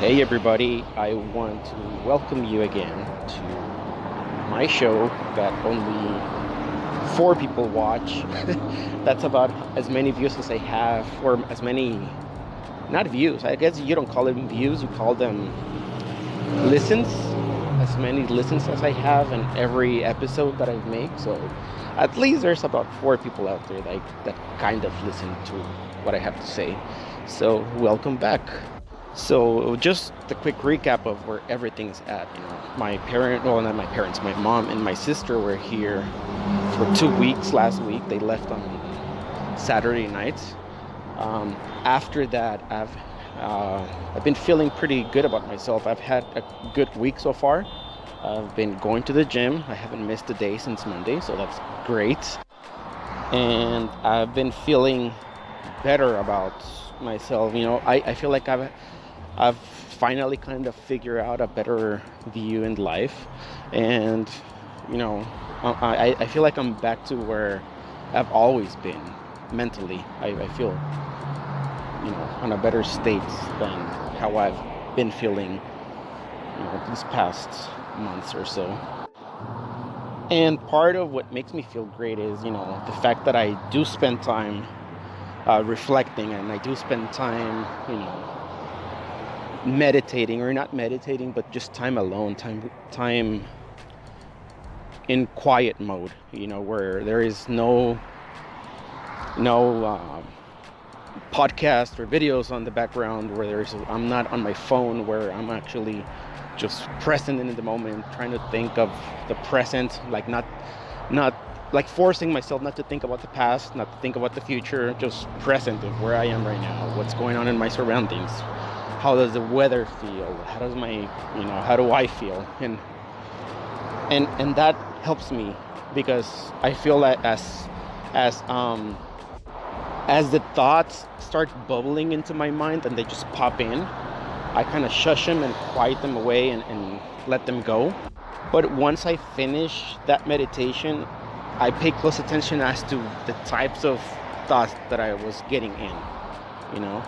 Hey everybody, I want to welcome you again to my show that only 4 people watch. That's about as many views as I have, or as many, not views, I guess you don't call them views, you call them listens, as many listens as I have in every episode that I make. So at least there's about 4 people out there that kind of listen to what I have to say. So welcome back. So just a quick recap of where everything's at. You know, my mom and my sister were here for 2 weeks last week. They left on Saturday night. After that, I've been feeling pretty good about myself. I've had a good week so far. I've been going to the gym. I haven't missed a day since Monday, so that's great. And I've been feeling better about myself. You know, I feel like I've finally kind of figured out a better view in life, and you know, I feel like I'm back to where I've always been mentally. I feel, you know, on a better state than how I've been feeling, you know, these past months or so. And part of what makes me feel great is, you know, the fact that I do spend time reflecting, and I do spend time, you know, meditating, or not meditating, but just time alone, time in quiet mode, you know, where there is no podcast or videos on the background, where I'm not on my phone, where I'm actually just present in the moment, trying to think of the present, like not like forcing myself not to think about the past, not to think about the future, just present of where I am right now, what's going on in my surroundings. How does the weather feel? How do I feel? And that helps me, because I feel that as the thoughts start bubbling into my mind and they just pop in, I kind of shush them and quiet them away and let them go. But once I finish that meditation, I pay close attention as to the types of thoughts that I was getting in, you know.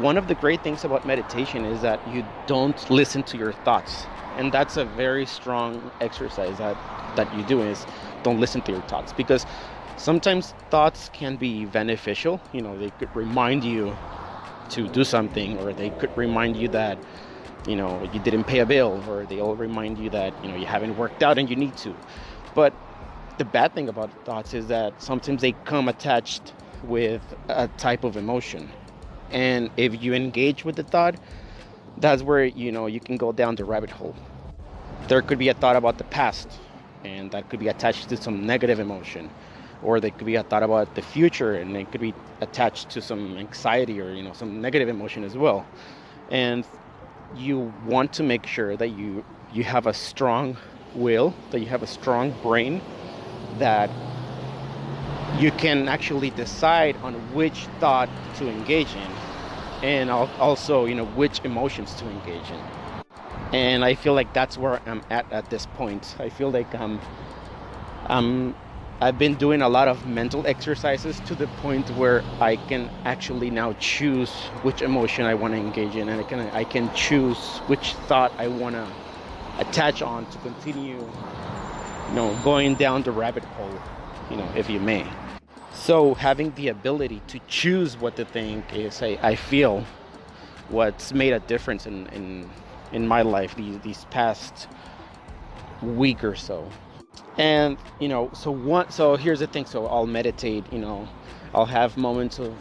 One of the great things about meditation is that you don't listen to your thoughts, and that's a very strong exercise that you do, is don't listen to your thoughts, because sometimes thoughts can be beneficial. You know, they could remind you to do something, or they could remind you that, you know, you didn't pay a bill, or they'll remind you that, you know, you haven't worked out and you need to. But the bad thing about thoughts is that sometimes they come attached with a type of emotion. And if you engage with the thought, that's where, you know, you can go down the rabbit hole. There could be a thought about the past, and that could be attached to some negative emotion. Or there could be a thought about the future, and it could be attached to some anxiety, or, you know, some negative emotion as well. And you want to make sure that you have a strong will, that you have a strong brain, that you can actually decide on which thought to engage in, and also, you know, which emotions to engage in. And I feel like that's where I'm at this point. I feel like I've been doing a lot of mental exercises to the point where I can actually now choose which emotion I want to engage in, and I can choose which thought I want to attach on to continue, you know, going down the rabbit hole, you know, if you may. So having the ability to choose what to think is, I feel, what's made a difference in my life these past week or so. And, you know, so here's the thing. So I'll meditate, you know, I'll have moments of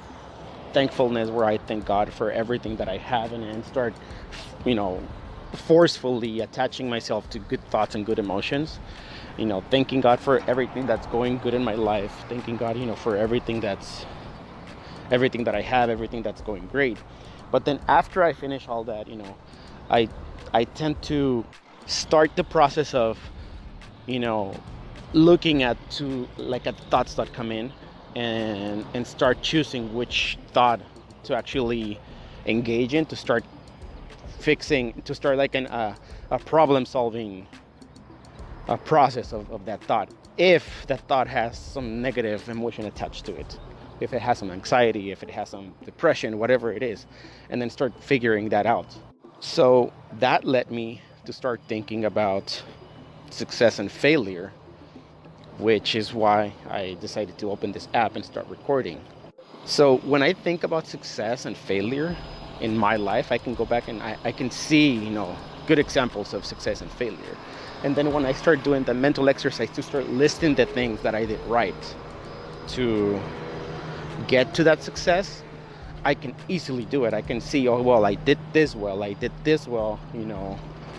thankfulness where I thank God for everything that I have, and start, you know, forcefully attaching myself to good thoughts and good emotions, you know, thanking God for everything that's going good in my life, thanking God, you know, for everything that I have, everything that's going great. But then after I finish all that, you know, I tend to start the process of, you know, looking at the thoughts that come in, and start choosing which thought to actually engage in, to start fixing, to start like a problem solving process of that thought, if that thought has some negative emotion attached to it, if it has some anxiety, if it has some depression, whatever it is, and then start figuring that out. So that led me to start thinking about success and failure, which is why I decided to open this app and start recording. So when I think about success and failure in my life, I can go back and I can see, good examples of success and failure. And then when I start doing the mental exercise to start listing the things that I did right to get to that success, I can easily do it. I can see, oh, well, I did this well,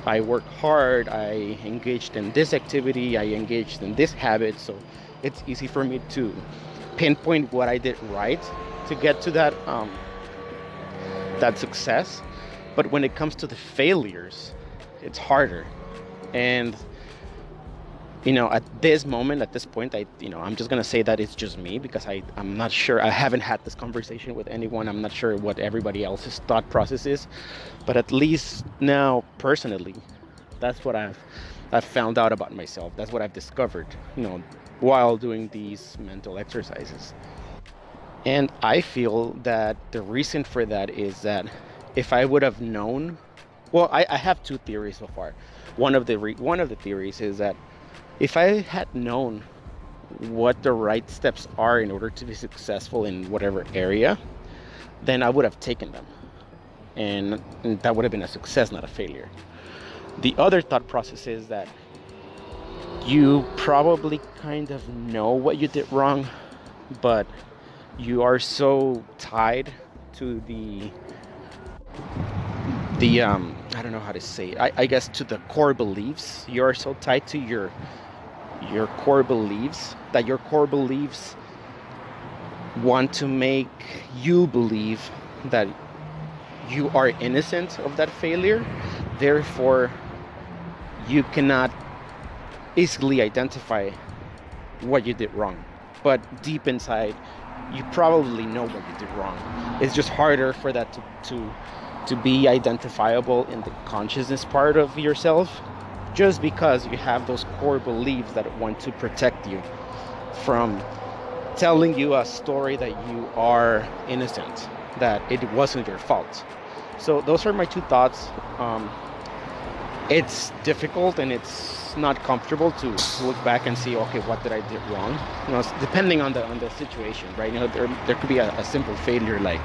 I worked hard, I engaged in this activity, I engaged in this habit. So it's easy for me to pinpoint what I did right to get to that that success. But when it comes to the failures, it's harder. And at this point, I'm just gonna say that it's just me, because I'm not sure. I haven't had this conversation with anyone. I'm not sure what everybody else's thought process is, but at least now personally, that's what I've found out about myself. That's what I've discovered, while doing these mental exercises. And I feel that the reason for that is that if I would have known, well, I have two theories so far. One of the theories is that if I had known what the right steps are in order to be successful in whatever area, then I would have taken them. And that would have been a success, not a failure. The other thought process is that you probably kind of know what you did wrong, but you are so tied to the I don't know how to say it. I guess to the core beliefs. You are so tied to your core beliefs that your core beliefs want to make you believe that you are innocent of that failure. Therefore, you cannot easily identify what you did wrong. But deep inside, you probably know what you did wrong. It's just harder for that to be identifiable in the consciousness part of yourself, just because you have those core beliefs that want to protect you from telling you a story that you are innocent, that it wasn't your fault. So those are my two thoughts. It's difficult and it's not comfortable to look back and see, okay, what did I do wrong? Depending on the situation, right? There could be a simple failure like,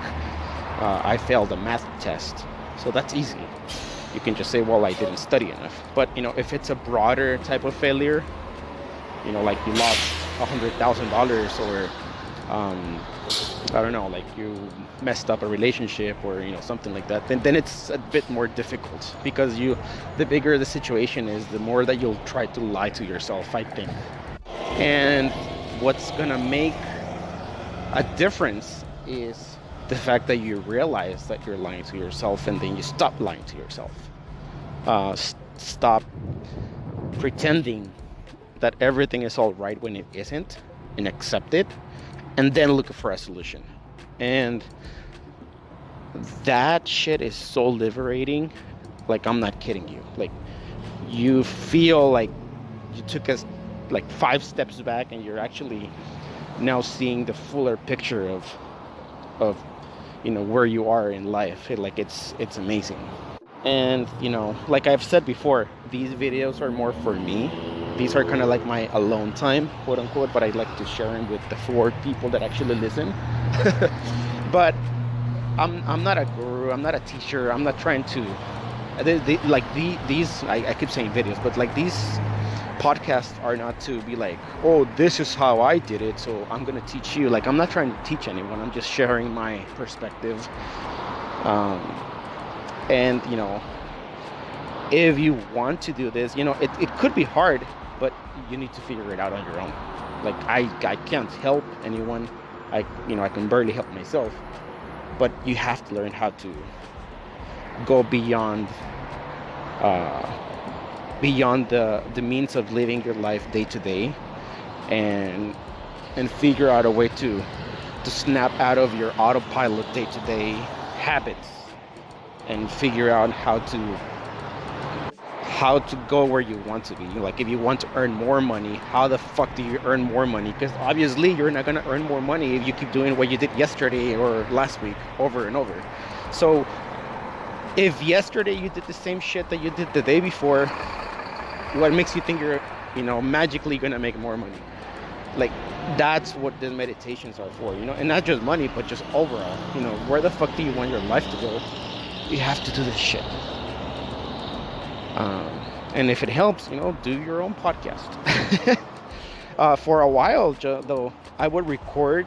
I failed a math test. So that's easy. You can just say, well, I didn't study enough. But if it's a broader type of failure, like you lost $100,000 or like you messed up a relationship or something like that, then it's a bit more difficult, because the bigger the situation is, the more that you'll try to lie to yourself, I think. And what's gonna make a difference is the fact that you realize that you're lying to yourself, and then you stop lying to yourself. Stop pretending that everything is all right when it isn't, and accept it, and then look for a solution. And that shit is so liberating. Like, I'm not kidding you. Like, you feel like you took us like 5 steps back, and you're actually now seeing the fuller picture of where you are in life. It's amazing. And like I've said before, these videos are more for me. These are kind of like my alone time, quote unquote, but I like to share them with the 4 people that actually listen. But I'm not a guru, I'm not a teacher, I'm not trying to I keep saying videos, but like these podcasts are not to be like, oh, this is how I did it, so I'm gonna teach you. Like, I'm not trying to teach anyone. I'm just sharing my perspective. And if you want to do this, it could be hard, but you need to figure it out on your own. Like, I can't help anyone. I can barely help myself. But you have to learn how to go beyond the means of living your life day to day, and figure out a way to snap out of your autopilot day to day habits, and figure out how to go where you want to be. Like, if you want to earn more money, how the fuck do you earn more money? Because obviously you're not gonna earn more money if you keep doing what you did yesterday or last week over and over. So If yesterday you did the same shit that you did the day before, what makes you think you're, you know, magically gonna make more money? Like, that's what the meditations are for, you know? And not just money, but just overall, you know, where the fuck do you want your life to go? You have to do this shit. And if it helps, you know, do your own podcast. For a while, though, I would record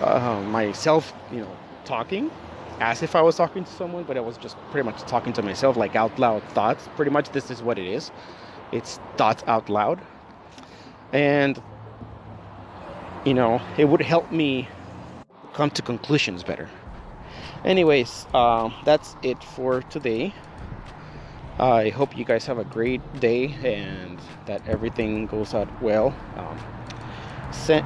myself, you know, talking as if I was talking to someone, but I was just pretty much talking to myself, like out loud thoughts. Pretty much this is what it is. It's thoughts out loud. And, you know, it would help me come to conclusions better. Anyways, that's it for today. I hope you guys have a great day and that everything goes out well.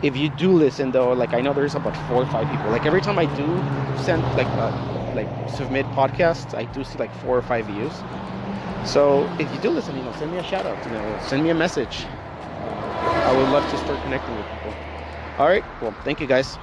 If you do listen, though, like, I know there's about 4 or 5 people. Like, every time I do send, like submit podcasts, I do see like 4 or 5 views. So if you do listen, you know, send me a shout out, you know, send me a message. I would love to start connecting with people. All right, well, thank you guys.